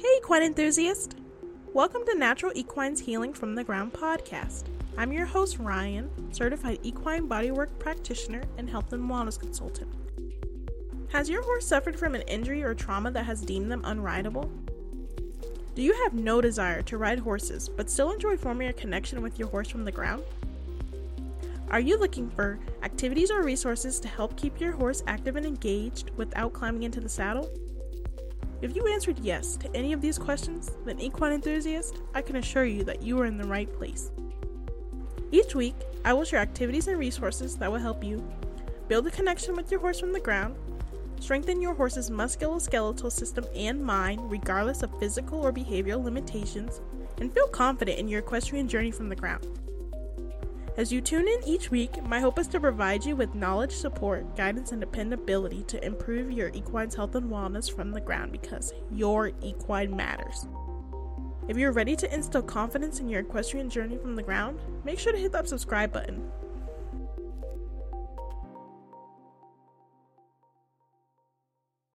Hey, equine enthusiast! Welcome to Natural Equine's Healing from the Ground podcast. I'm your host, Ryahn, certified equine bodywork practitioner and health and wellness consultant. Has your horse suffered from an injury or trauma that has deemed them unrideable? Do you have no desire to ride horses but still enjoy forming a connection with your horse from the ground? Are you looking for activities or resources to help keep your horse active and engaged without climbing into the saddle? If you answered yes to any of these questions, then equine enthusiast, I can assure you that you are in the right place. Each week, I will share activities and resources that will help you build a connection with your horse from the ground, strengthen your horse's musculoskeletal system and mind regardless of physical or behavioral limitations, and feel confident in your equestrian journey from the ground. As you tune in each week, my hope is to provide you with knowledge, support, guidance, and dependability to improve your equine's health and wellness from the ground because your equine matters. If you're ready to instill confidence in your equestrian journey from the ground, make sure to hit that subscribe button.